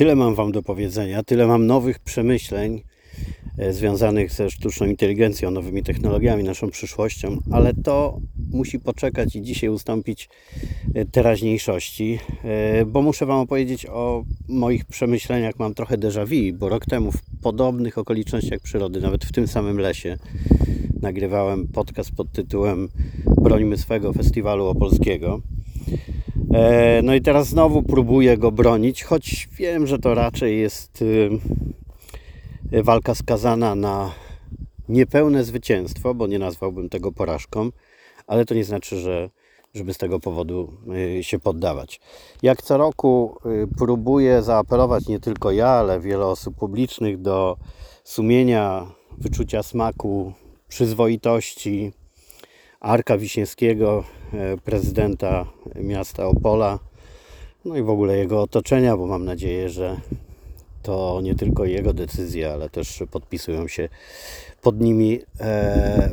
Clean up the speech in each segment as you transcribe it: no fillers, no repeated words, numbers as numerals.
Tyle mam Wam do powiedzenia, tyle mam nowych przemyśleń związanych ze sztuczną inteligencją, nowymi technologiami, naszą przyszłością, ale to musi poczekać i dzisiaj ustąpić teraźniejszości, bo muszę Wam opowiedzieć o moich przemyśleniach. Mam trochę déjà vu, bo rok temu w podobnych okolicznościach przyrody, nawet w tym samym lesie, nagrywałem podcast pod tytułem Brońmy swego Festiwalu Opolskiego. No i teraz znowu próbuję go bronić, choć wiem, że to raczej jest walka skazana na niepełne zwycięstwo, bo nie nazwałbym tego porażką, ale to nie znaczy, żeby z tego powodu się poddawać. Jak co roku próbuję zaapelować nie tylko ja, ale wiele osób publicznych do sumienia, wyczucia smaku, przyzwoitości Arka Wiśniewskiego, prezydenta miasta Opola, no i w ogóle jego otoczenia, bo mam nadzieję, że to nie tylko jego decyzje, ale też podpisują się pod nimi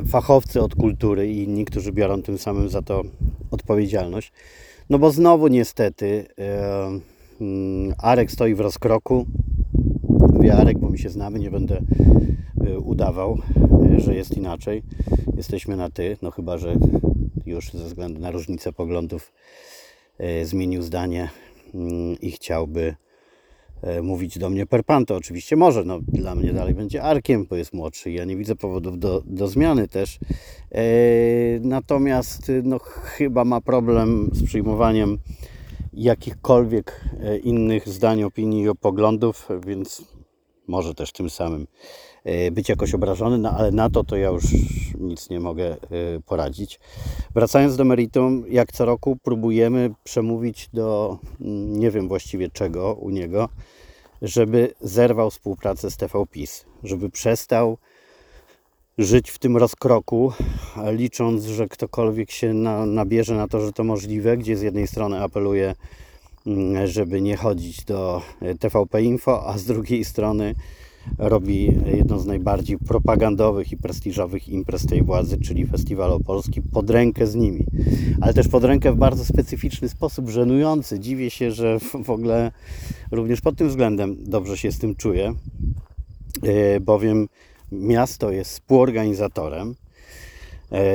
fachowcy od kultury i inni, którzy biorą tym samym za to odpowiedzialność. No bo znowu niestety Arek stoi w rozkroku. Mówię Arek, bo my się znamy, nie będę udawał, że jest inaczej. Jesteśmy na ty, no chyba, że już ze względu na różnicę poglądów zmienił zdanie i chciałby mówić do mnie per pan, to oczywiście może, no dla mnie dalej będzie Arkiem, bo jest młodszy, ja nie widzę powodów do zmiany też, natomiast no chyba ma problem z przyjmowaniem jakichkolwiek innych zdań, opinii i poglądów, więc może też tym samym być jakoś obrażony, no ale na to ja już nic nie mogę poradzić. Wracając do meritum, jak co roku próbujemy przemówić do nie wiem właściwie czego u niego, żeby zerwał współpracę z TVPiS, żeby przestał żyć w tym rozkroku, licząc, że ktokolwiek się nabierze na to, że to możliwe, gdzie z jednej strony apeluje, żeby nie chodzić do TVP Info, a z drugiej strony robi jedną z najbardziej propagandowych i prestiżowych imprez tej władzy, czyli Festiwal Opolski, pod rękę z nimi. Ale też pod rękę w bardzo specyficzny sposób, żenujący. Dziwię się, że w ogóle również pod tym względem dobrze się z tym czuję, bowiem miasto jest współorganizatorem,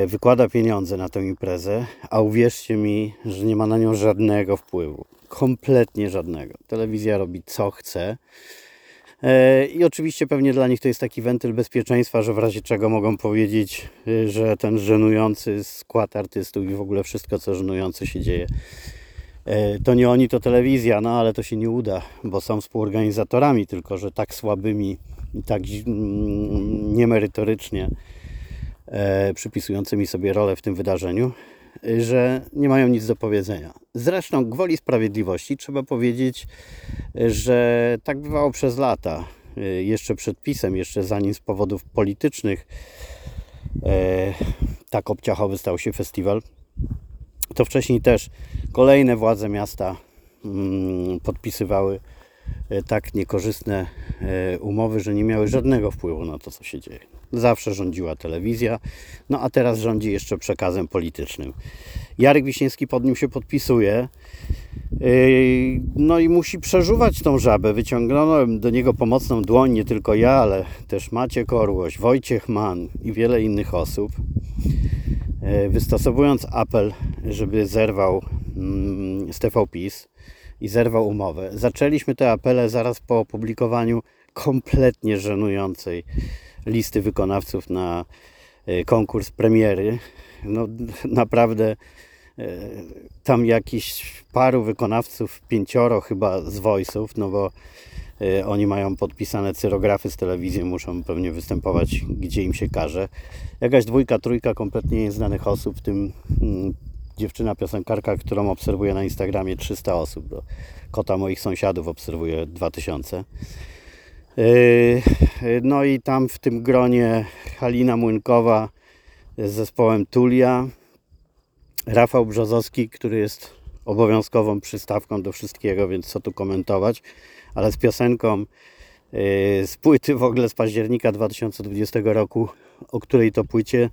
wykłada pieniądze na tę imprezę, a uwierzcie mi, że nie ma na nią żadnego wpływu. Kompletnie żadnego. Telewizja robi co chce. I oczywiście pewnie dla nich to jest taki wentyl bezpieczeństwa, że w razie czego mogą powiedzieć, że ten żenujący skład artystów i w ogóle wszystko, co żenujące się dzieje, to nie oni, to telewizja, no ale to się nie uda, bo są współorganizatorami, tylko że tak słabymi i tak niemerytorycznie przypisującymi sobie rolę w tym wydarzeniu, że nie mają nic do powiedzenia. Zresztą gwoli sprawiedliwości trzeba powiedzieć, że tak bywało przez lata. Jeszcze przed PiS-em, jeszcze zanim z powodów politycznych tak obciachowy stał się festiwal, to wcześniej też kolejne władze miasta podpisywały tak niekorzystne umowy, że nie miały żadnego wpływu na to, co się dzieje. Zawsze rządziła telewizja, no a teraz rządzi jeszcze przekazem politycznym. Jarek Wiśniewski pod nim się podpisuje, no i musi przeżuwać tą żabę. Wyciągnąłem do niego pomocną dłoń, nie tylko ja, ale też Maciek Orłoś, Wojciech Mann i wiele innych osób, wystosowując apel, żeby zerwał z TVPiS i zerwał umowę. Zaczęliśmy te apele zaraz po opublikowaniu kompletnie żenującej listy wykonawców na konkurs premiery. No naprawdę tam jakiś paru wykonawców, 5 chyba z Voice'ów, no bo oni mają podpisane cyrografy z telewizji, muszą pewnie występować, gdzie im się każe. Jakaś 2, 3 kompletnie nieznanych osób, w tym dziewczyna piosenkarka, którą obserwuję na Instagramie, 300 osób. Do kota moich sąsiadów obserwuję 2000. No i tam w tym gronie Halina Młynkowa z zespołem Tulia, Rafał Brzozowski, który jest obowiązkową przystawką do wszystkiego, więc co tu komentować, ale z piosenką z płyty w ogóle z października 2020 roku, o której to płycie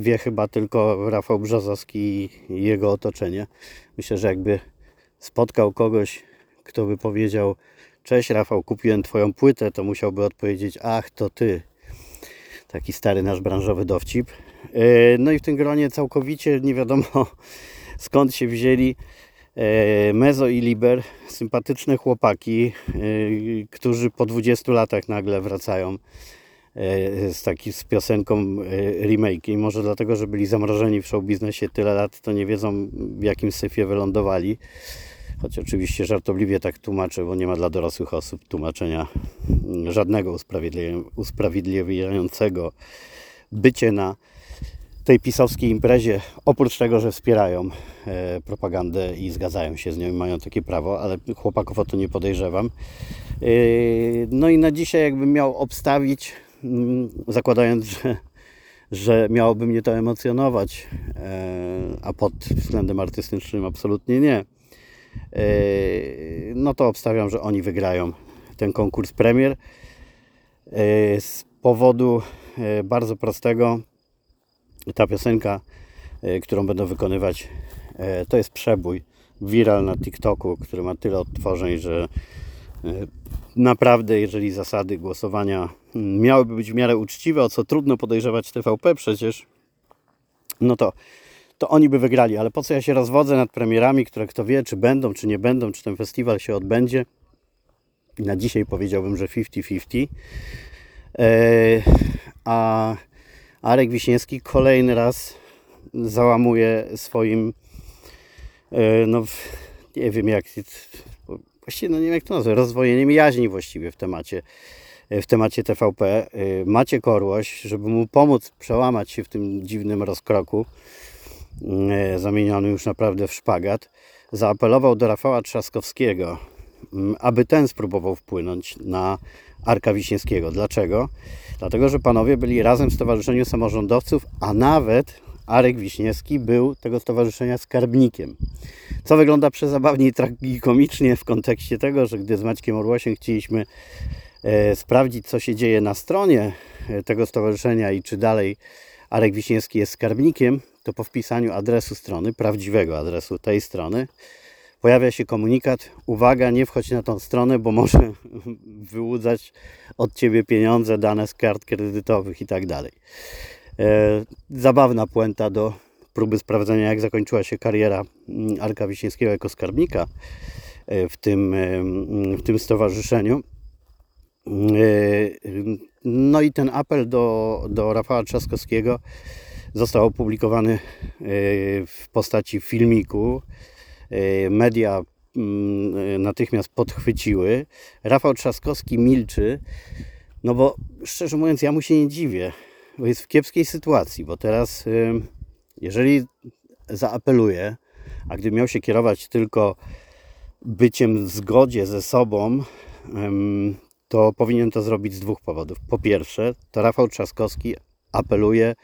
wie chyba tylko Rafał Brzozowski i jego otoczenie. Myślę, że jakby spotkał kogoś, kto by powiedział: cześć Rafał, kupiłem twoją płytę, to musiałby odpowiedzieć: ach, to ty. Taki stary nasz branżowy dowcip. No i w tym gronie całkowicie nie wiadomo skąd się wzięli Mezo i Liber, sympatyczne chłopaki, którzy po 20 latach nagle wracają z piosenką remake. I może dlatego, że byli zamrożeni w show biznesie tyle lat, to nie wiedzą, w jakim syfie wylądowali. Choć oczywiście żartobliwie tak tłumaczę, bo nie ma dla dorosłych osób tłumaczenia żadnego usprawiedliwiającego bycie na tej pisowskiej imprezie, oprócz tego, że wspierają propagandę i zgadzają się z nią i mają takie prawo, ale chłopaków o to nie podejrzewam. No i na dzisiaj jakbym miał obstawić, zakładając, że miałoby mnie to emocjonować, a pod względem artystycznym absolutnie nie, no to obstawiam, że oni wygrają ten konkurs premier z powodu bardzo prostego. Ta piosenka, którą będą wykonywać, to jest przebój, wiral na TikToku, który ma tyle odtworzeń, że naprawdę, jeżeli zasady głosowania miałyby być w miarę uczciwe, o co trudno podejrzewać TVP przecież, no to oni by wygrali. Ale po co ja się rozwodzę nad premierami, które kto wie, czy będą, czy nie będą, czy ten festiwal się odbędzie. Na dzisiaj powiedziałbym, że 50-50. A Arkadiusz Wiśniewski kolejny raz załamuje swoim, nie wiem jak, właściwie nie wiem jak to nazwać, rozwojeniem jaźni właściwie w temacie TVP. Maciej Orłoś, żeby mu pomóc przełamać się w tym dziwnym rozkroku, zamieniony już naprawdę w szpagat, zaapelował do Rafała Trzaskowskiego, aby ten spróbował wpłynąć na Arka Wiśniewskiego. Dlaczego? Dlatego, że panowie byli razem w Stowarzyszeniu Samorządowców, a nawet Arek Wiśniewski był tego stowarzyszenia skarbnikiem. Co wygląda przezabawnie i tragikomicznie w kontekście tego, że gdy z Maćkiem Orłosiem chcieliśmy sprawdzić, co się dzieje na stronie tego stowarzyszenia i czy dalej Arek Wiśniewski jest skarbnikiem, to po wpisaniu adresu strony, prawdziwego adresu tej strony, pojawia się komunikat: uwaga, nie wchodź na tą stronę, bo może wyłudzać od ciebie pieniądze, dane z kart kredytowych i tak dalej. Zabawna puenta do próby sprawdzenia, jak zakończyła się kariera Arka Wiśniewskiego jako skarbnika w tym stowarzyszeniu. No i ten apel do Rafała Trzaskowskiego został opublikowany w postaci filmiku. Media natychmiast podchwyciły. Rafał Trzaskowski milczy, no bo szczerze mówiąc ja mu się nie dziwię, bo jest w kiepskiej sytuacji, bo teraz jeżeli zaapeluje, a gdy miał się kierować tylko byciem w zgodzie ze sobą, to powinien to zrobić z dwóch powodów. Po pierwsze, to Rafał Trzaskowski apeluje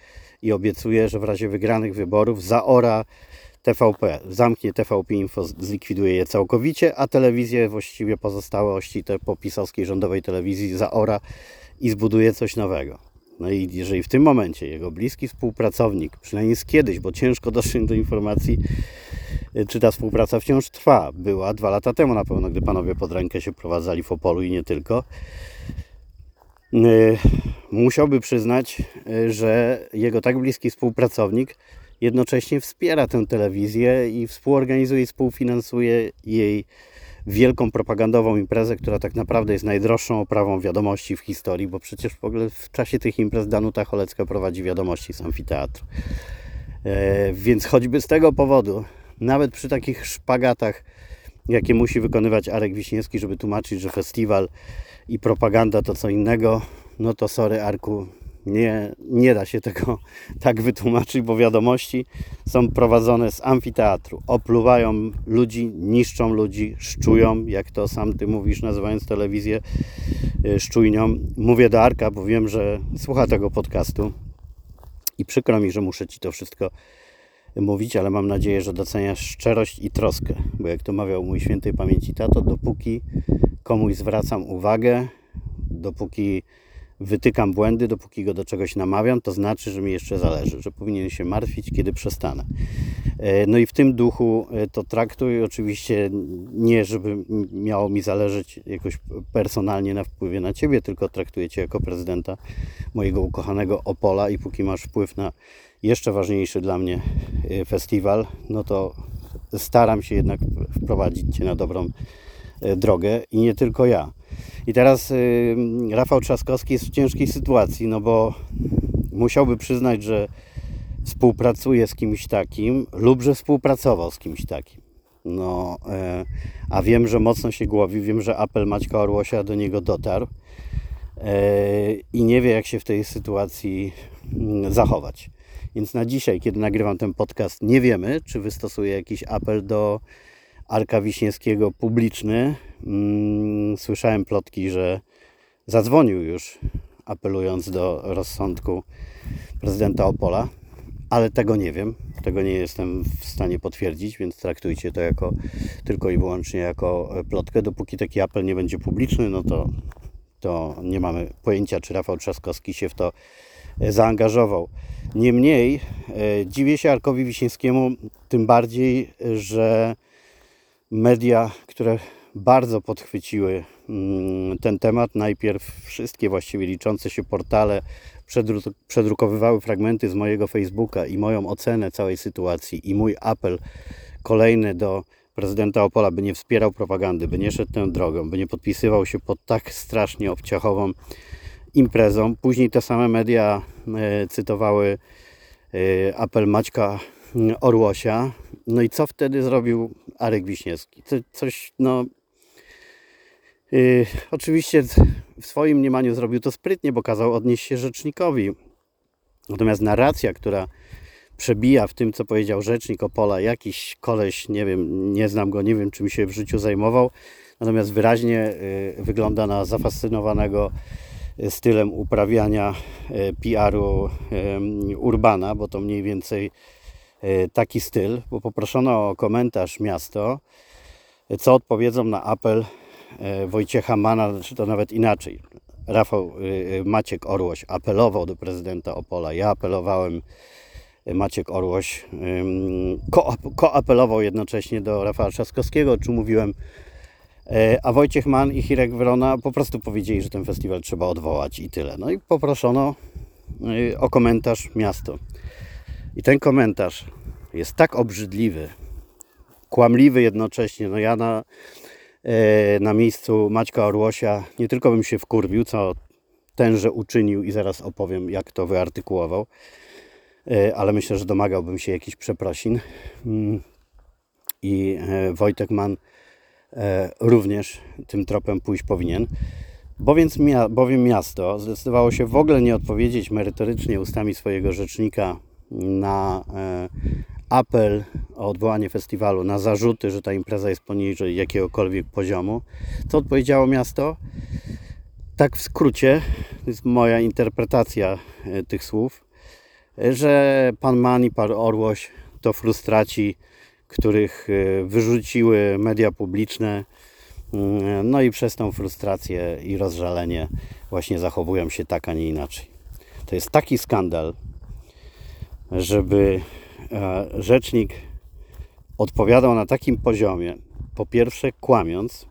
i obiecuje, że w razie wygranych wyborów zaora TVP, zamknie TVP Info, zlikwiduje je całkowicie, a telewizje właściwie pozostałości te po pisowskiej rządowej telewizji zaora i zbuduje coś nowego. No i jeżeli w tym momencie jego bliski współpracownik, przynajmniej z kiedyś, bo ciężko doszedł do informacji, czy ta współpraca wciąż trwa, była 2 lata temu na pewno, gdy panowie pod rękę się prowadzali w Opolu i nie tylko, musiałby przyznać, że jego tak bliski współpracownik jednocześnie wspiera tę telewizję i współorganizuje i współfinansuje jej wielką propagandową imprezę, która tak naprawdę jest najdroższą oprawą wiadomości w historii, bo przecież w ogóle w czasie tych imprez Danuta Holecka prowadzi wiadomości z amfiteatru. Więc choćby z tego powodu, nawet przy takich szpagatach, jakie musi wykonywać Arek Wiśniewski, żeby tłumaczyć, że festiwal i propaganda to co innego, no to sorry Arku, nie da się tego tak wytłumaczyć, bo wiadomości są prowadzone z amfiteatru, opluwają ludzi, niszczą ludzi, szczują, jak to sam ty mówisz, nazywając telewizję szczujnią. Mówię do Arka, bo wiem, że słucha tego podcastu i przykro mi, że muszę ci to wszystko mówić, ale mam nadzieję, że doceniasz szczerość i troskę, bo jak to mawiał mój świętej pamięci tato, dopóki komuś zwracam uwagę, dopóki wytykam błędy, dopóki go do czegoś namawiam, to znaczy, że mi jeszcze zależy, że powinien się martwić, kiedy przestanę. No i w tym duchu to traktuję, oczywiście nie, żeby miało mi zależeć jakoś personalnie na wpływie na Ciebie, tylko traktuję Cię jako prezydenta mojego ukochanego Opola i póki masz wpływ na jeszcze ważniejszy dla mnie festiwal, no to staram się jednak wprowadzić Cię na dobrą drogę i nie tylko ja. I teraz Rafał Trzaskowski jest w ciężkiej sytuacji, no bo musiałby przyznać, że współpracuje z kimś takim lub że współpracował z kimś takim. No, a wiem, że mocno się głowi, wiem, że apel Maćka Orłosia do niego dotarł i nie wie, jak się w tej sytuacji zachować. Więc na dzisiaj, kiedy nagrywam ten podcast, nie wiemy, czy wystosuje jakiś apel do Arka Wiśniewskiego publiczny. Słyszałem plotki, że zadzwonił już, apelując do rozsądku prezydenta Opola, ale tego nie wiem, tego nie jestem w stanie potwierdzić, więc traktujcie to jako tylko i wyłącznie jako plotkę. Dopóki taki apel nie będzie publiczny, no to nie mamy pojęcia, czy Rafał Trzaskowski się w to zaangażował. Niemniej dziwię się Arkowi Wiśniewskiemu, tym bardziej, że media, które bardzo podchwyciły ten temat, najpierw wszystkie właściwie liczące się portale przedrukowywały fragmenty z mojego Facebooka i moją ocenę całej sytuacji i mój apel kolejny do prezydenta Opola, by nie wspierał propagandy, by nie szedł tą drogą, by nie podpisywał się pod tak strasznie obciachową imprezą. Później te same media cytowały apel Maćka Orłosia. No i co wtedy zrobił Arek Wiśniewski? Oczywiście w swoim mniemaniu zrobił to sprytnie, bo kazał odnieść się rzecznikowi. Natomiast narracja, która przebija w tym, co powiedział rzecznik Opola, jakiś koleś, nie wiem, nie znam go, nie wiem, czym się w życiu zajmował, natomiast wyraźnie wygląda na zafascynowanego stylem uprawiania PR-u Urbana, bo to mniej więcej taki styl, bo poproszono o komentarz miasto, co odpowiedzą na apel Wojciecha Manna, czy to nawet inaczej. Maciek Orłoś apelował do prezydenta Opola, ja apelowałem, Maciek Orłoś koapelował jednocześnie do Rafała Trzaskowskiego, o czym mówiłem, a Wojciech Mann i Hirek Wrona po prostu powiedzieli, że ten festiwal trzeba odwołać i tyle. No i poproszono o komentarz miasto. I ten komentarz jest tak obrzydliwy, kłamliwy jednocześnie. No ja na miejscu Maćka Orłosia nie tylko bym się wkurwił, co tenże uczynił i zaraz opowiem, jak to wyartykułował, ale myślę, że domagałbym się jakichś przeprosin. I Wojtek Mann również tym tropem pójść powinien. Bowiem miasto zdecydowało się w ogóle nie odpowiedzieć merytorycznie ustami swojego rzecznika na apel o odwołanie festiwalu, na zarzuty, że ta impreza jest poniżej jakiegokolwiek poziomu. Co odpowiedziało miasto? Tak w skrócie, to jest moja interpretacja tych słów, że pan Mann i pan Orłoś to frustraci, których wyrzuciły media publiczne, no i przez tą frustrację i rozżalenie właśnie zachowują się tak, a nie inaczej. To jest taki skandal, żeby rzecznik odpowiadał na takim poziomie, po pierwsze kłamiąc,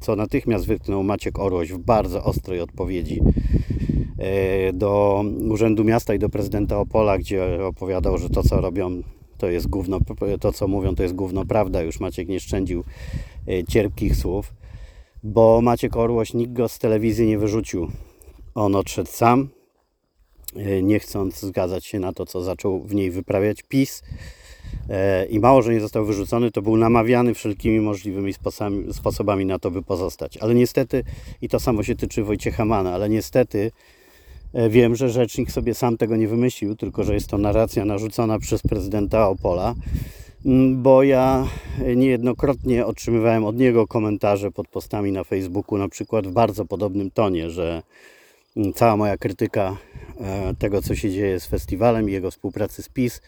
co natychmiast wytknął Maciek Orłoś w bardzo ostrej odpowiedzi do Urzędu Miasta i do prezydenta Opola, gdzie opowiadał, że to, co robią, to jest gówno, to, co mówią, to jest gówno prawda. Już Maciek nie szczędził cierpkich słów, bo Maciek Orłoś, nikt go z telewizji nie wyrzucił. On odszedł sam, nie chcąc zgadzać się na to, co zaczął w niej wyprawiać PiS. I mało, że nie został wyrzucony, to był namawiany wszelkimi możliwymi sposobami na to, by pozostać. Ale niestety, i to samo się tyczy Wojciecha Manna, ale niestety wiem, że rzecznik sobie sam tego nie wymyślił, tylko że jest to narracja narzucona przez prezydenta Opola, bo ja niejednokrotnie otrzymywałem od niego komentarze pod postami na Facebooku, na przykład w bardzo podobnym tonie, że cała moja krytyka tego, co się dzieje z festiwalem i jego współpracy z PiS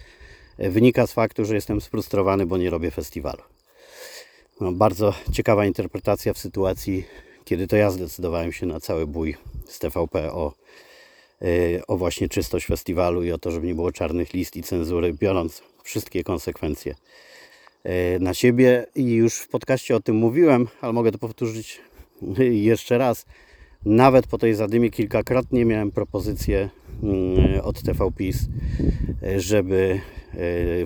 wynika z faktu, że jestem sfrustrowany, bo nie robię festiwalu. No, bardzo ciekawa interpretacja w sytuacji, kiedy to ja zdecydowałem się na cały bój z TVP o właśnie czystość festiwalu i o to, żeby nie było czarnych list i cenzury, biorąc wszystkie konsekwencje na siebie. I już w podcaście o tym mówiłem, ale mogę to powtórzyć jeszcze raz. Nawet po tej zadymie kilkakrotnie miałem propozycję od TVPiS, żeby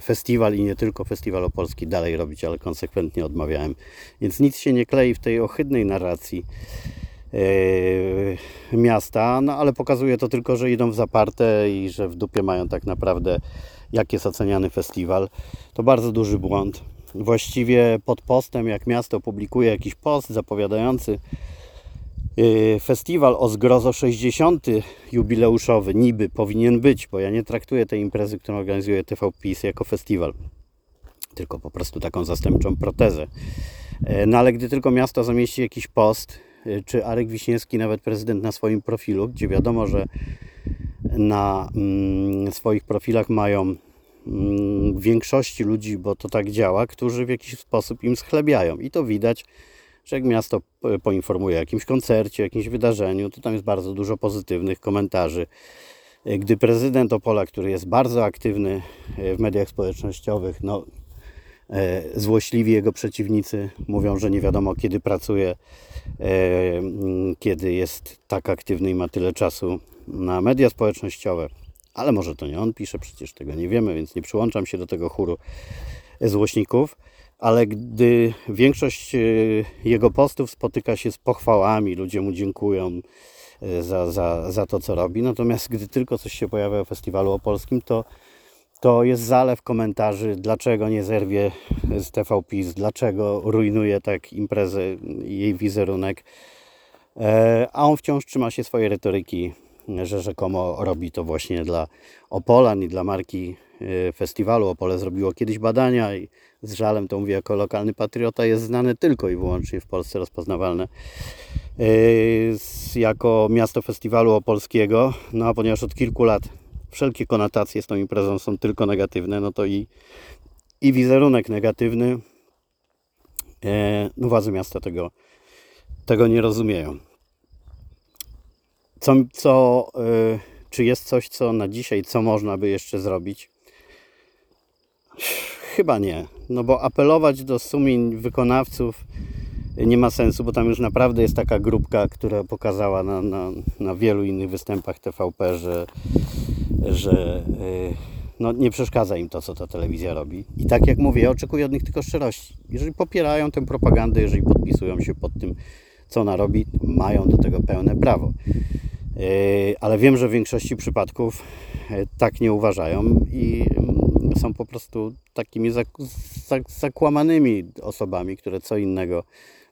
festiwal i nie tylko Festiwal Opolski dalej robić, ale konsekwentnie odmawiałem. Więc nic się nie klei w tej ohydnej narracji miasta, no ale pokazuje to tylko, że idą w zaparte i że w dupie mają tak naprawdę, jak jest oceniany festiwal. To bardzo duży błąd. Właściwie pod postem, jak miasto publikuje jakiś post zapowiadający festiwal o zgrozo 60. jubileuszowy, niby powinien być, bo ja nie traktuję tej imprezy, którą organizuje TVPiS, jako festiwal, tylko po prostu taką zastępczą protezę. No ale gdy tylko miasto zamieści jakiś post, czy Arkadiusz Wiśniewski, nawet prezydent, na swoim profilu, gdzie wiadomo, że na swoich profilach mają większości ludzi, bo to tak działa, którzy w jakiś sposób im schlebiają. I to widać, że jak miasto poinformuje o jakimś koncercie, jakimś wydarzeniu, to tam jest bardzo dużo pozytywnych komentarzy. Gdy prezydent Opola, który jest bardzo aktywny w mediach społecznościowych, no, złośliwi jego przeciwnicy mówią, że nie wiadomo kiedy pracuje, kiedy jest tak aktywny i ma tyle czasu na media społecznościowe. Ale może to nie on pisze, przecież tego nie wiemy, więc nie przyłączam się do tego chóru złośników. Ale gdy większość jego postów spotyka się z pochwałami, ludzie mu dziękują za to, co robi. Natomiast gdy tylko coś się pojawia o Festiwalu Opolskim, to jest zalew komentarzy, dlaczego nie zerwie z TVPiS, dlaczego rujnuje tak imprezę i jej wizerunek. A on wciąż trzyma się swojej retoryki, że rzekomo robi to właśnie dla Opolan i dla marki festiwalu. Opole zrobiło kiedyś badania i z żalem to mówię jako lokalny patriota, jest znane tylko i wyłącznie w Polsce, rozpoznawalne jako miasto festiwalu opolskiego. No a ponieważ od kilku lat wszelkie konotacje z tą imprezą są tylko negatywne, no to i wizerunek negatywny, no władze miasta tego nie rozumieją. Czy jest coś, co na dzisiaj, co można by jeszcze zrobić? Chyba nie, no bo apelować do sumień wykonawców nie ma sensu, bo tam już naprawdę jest taka grupka, która pokazała na wielu innych występach TVP, że nie przeszkadza im to, co ta telewizja robi. I tak jak mówię, ja oczekuję od nich tylko szczerości. Jeżeli popierają tę propagandę, jeżeli podpisują się pod tym, co ona robi, mają do tego pełne prawo. Ale wiem, że w większości przypadków tak nie uważają i są po prostu takimi zakłamanymi osobami, które co innego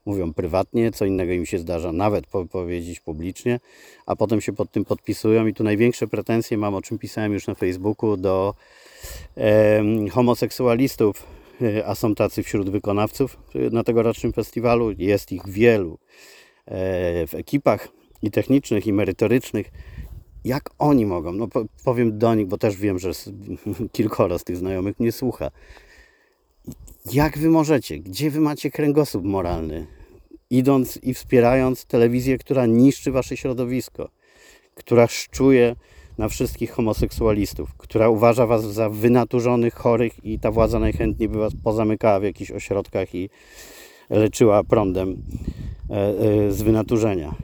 mówią prywatnie, co innego im się zdarza nawet powiedzieć publicznie, a potem się pod tym podpisują. I tu największe pretensje mam, o czym pisałem już na Facebooku, do homoseksualistów, a są tacy wśród wykonawców na tegorocznym festiwalu. Jest ich wielu w ekipach i technicznych, i merytorycznych. Jak oni mogą? No powiem do nich, bo też wiem, że kilkoro z tych znajomych mnie słucha. Jak wy możecie? Gdzie wy macie kręgosłup moralny? Idąc i wspierając telewizję, która niszczy wasze środowisko, która szczuje na wszystkich homoseksualistów, która uważa was za wynaturzonych, chorych i ta władza najchętniej by was pozamykała w jakichś ośrodkach i leczyła prądem z wynaturzenia.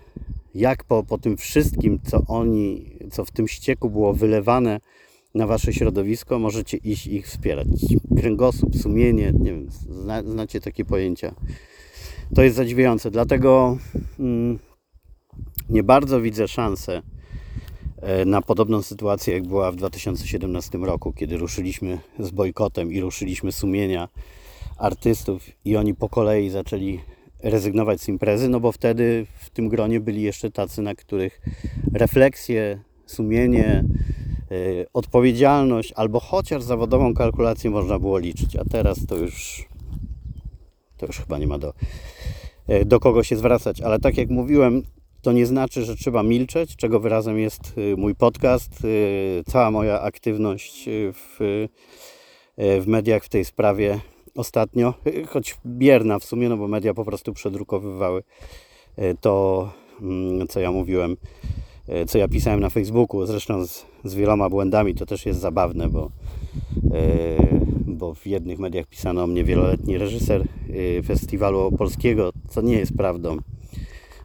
Jak po tym wszystkim, co w tym ścieku było wylewane na wasze środowisko, możecie iść ich wspierać? Kręgosłup, sumienie, nie wiem, znacie takie pojęcia. To jest zadziwiające, dlatego nie bardzo widzę szansę na podobną sytuację, jak była w 2017 roku, kiedy ruszyliśmy z bojkotem i ruszyliśmy sumienia artystów i oni po kolei zaczęli rezygnować z imprezy, no bo wtedy w tym gronie byli jeszcze tacy, na których refleksje, sumienie, odpowiedzialność albo chociaż zawodową kalkulację można było liczyć, a teraz to już chyba nie ma do kogo się zwracać, ale tak jak mówiłem, to nie znaczy, że trzeba milczeć, czego wyrazem jest mój podcast, cała moja aktywność w mediach w tej sprawie ostatnio, choć bierna w sumie, no bo media po prostu przedrukowywały to, co ja mówiłem, co ja pisałem na Facebooku, zresztą z wieloma błędami, to też jest zabawne, bo w jednych mediach pisano o mnie wieloletni reżyser Festiwalu Opolskiego, co nie jest prawdą.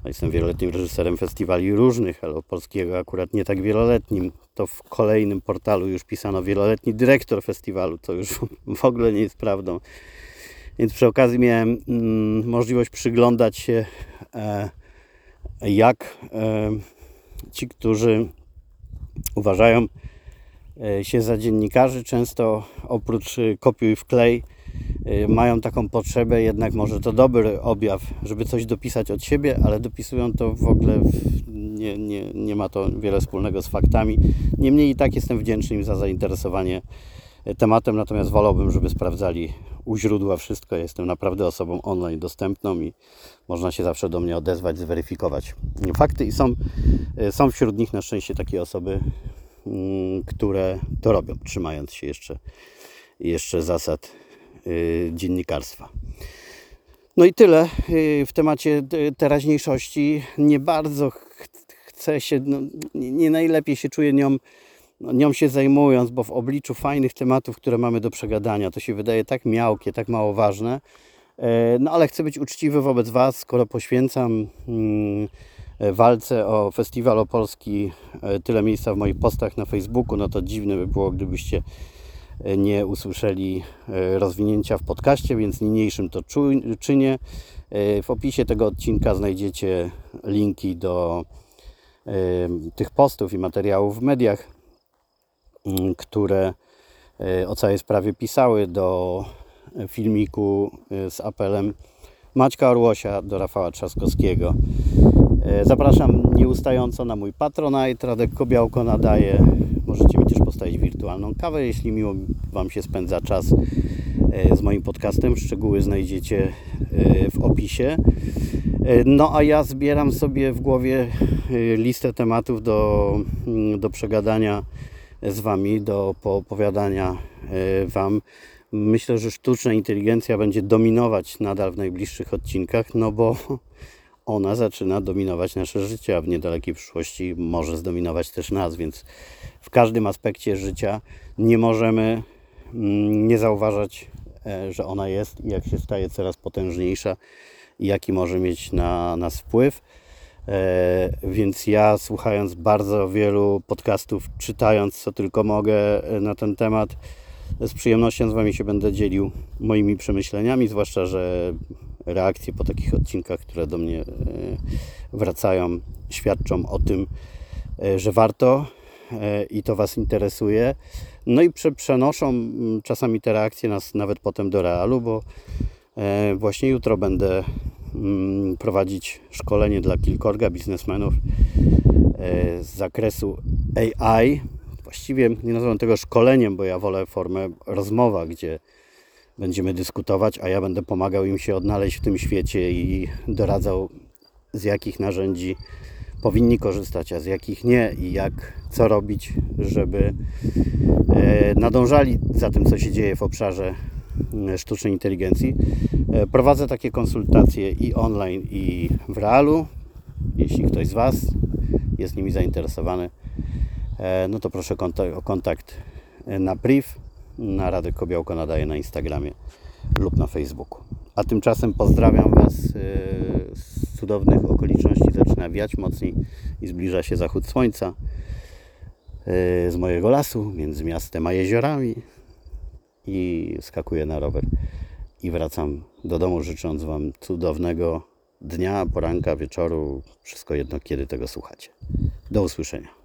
Jestem wieloletnim reżyserem festiwali różnych, ale opolskiego akurat nie tak wieloletnim. To w kolejnym portalu już pisano wieloletni dyrektor festiwalu, co już w ogóle nie jest prawdą. Więc przy okazji miałem możliwość przyglądać się, jak ci, którzy uważają się za dziennikarzy, często oprócz kopiuj wklej mają taką potrzebę, jednak może to dobry objaw, żeby coś dopisać od siebie, ale dopisują to w ogóle, nie ma to wiele wspólnego z faktami. Niemniej i tak jestem wdzięczny im za zainteresowanie tematem, natomiast wolałbym, żeby sprawdzali u źródła wszystko. Ja jestem naprawdę osobą online dostępną i można się zawsze do mnie odezwać, zweryfikować fakty i są wśród nich na szczęście takie osoby, które to robią, trzymając się jeszcze zasad dziennikarstwa. No i tyle w temacie teraźniejszości. Nie bardzo chcę się, nie najlepiej się czuję nią się zajmując, bo w obliczu fajnych tematów, które mamy do przegadania, to się wydaje tak miałkie, tak mało ważne. No ale chcę być uczciwy wobec Was, skoro poświęcam walce o Festiwal Opolski tyle miejsca w moich postach na Facebooku, no to dziwne by było, gdybyście nie usłyszeli rozwinięcia w podcaście, więc niniejszym to czynię. W opisie tego odcinka znajdziecie linki do tych postów i materiałów w mediach, które o całej sprawie pisały, do filmiku z apelem Maćka Orłosia do Rafała Trzaskowskiego. Zapraszam nieustająco na mój Patronite. Radek Kobiałko nadaje. Możecie mi też postawić wirtualną kawę, jeśli miło Wam się spędza czas z moim podcastem. Szczegóły znajdziecie w opisie. No a ja zbieram sobie w głowie listę tematów do przegadania z Wami, do poopowiadania Wam. Myślę, że sztuczna inteligencja będzie dominować nadal w najbliższych odcinkach, no bo ona zaczyna dominować nasze życie, a w niedalekiej przyszłości może zdominować też nas, więc w każdym aspekcie życia nie możemy nie zauważać, że ona jest i jak się staje coraz potężniejsza i jaki może mieć na nas wpływ. Więc ja, słuchając bardzo wielu podcastów, czytając co tylko mogę na ten temat, z przyjemnością z Wami się będę dzielił moimi przemyśleniami, zwłaszcza że reakcje po takich odcinkach, które do mnie wracają, świadczą o tym, że warto i to Was interesuje. No i przenoszą czasami te reakcje nas nawet potem do realu, bo właśnie jutro będę prowadzić szkolenie dla kilkorga biznesmenów z zakresu AI. Właściwie nie nazywam tego szkoleniem, bo ja wolę formę rozmowa, gdzie będziemy dyskutować, a ja będę pomagał im się odnaleźć w tym świecie i doradzał, z jakich narzędzi powinni korzystać, a z jakich nie i jak, co robić, żeby nadążali za tym, co się dzieje w obszarze sztucznej inteligencji. Prowadzę takie konsultacje i online, i w realu. Jeśli ktoś z Was jest nimi zainteresowany, no to proszę o kontakt na priv, na Radek Kobiałko nadaje na Instagramie lub na Facebooku. A tymczasem pozdrawiam Was z cudownych okoliczności. Zaczyna wiać mocniej i zbliża się zachód słońca z mojego lasu, między miastem a jeziorami, i skakuję na rower i wracam do domu, życząc Wam cudownego dnia, poranka, wieczoru, wszystko jedno, kiedy tego słuchacie. Do usłyszenia.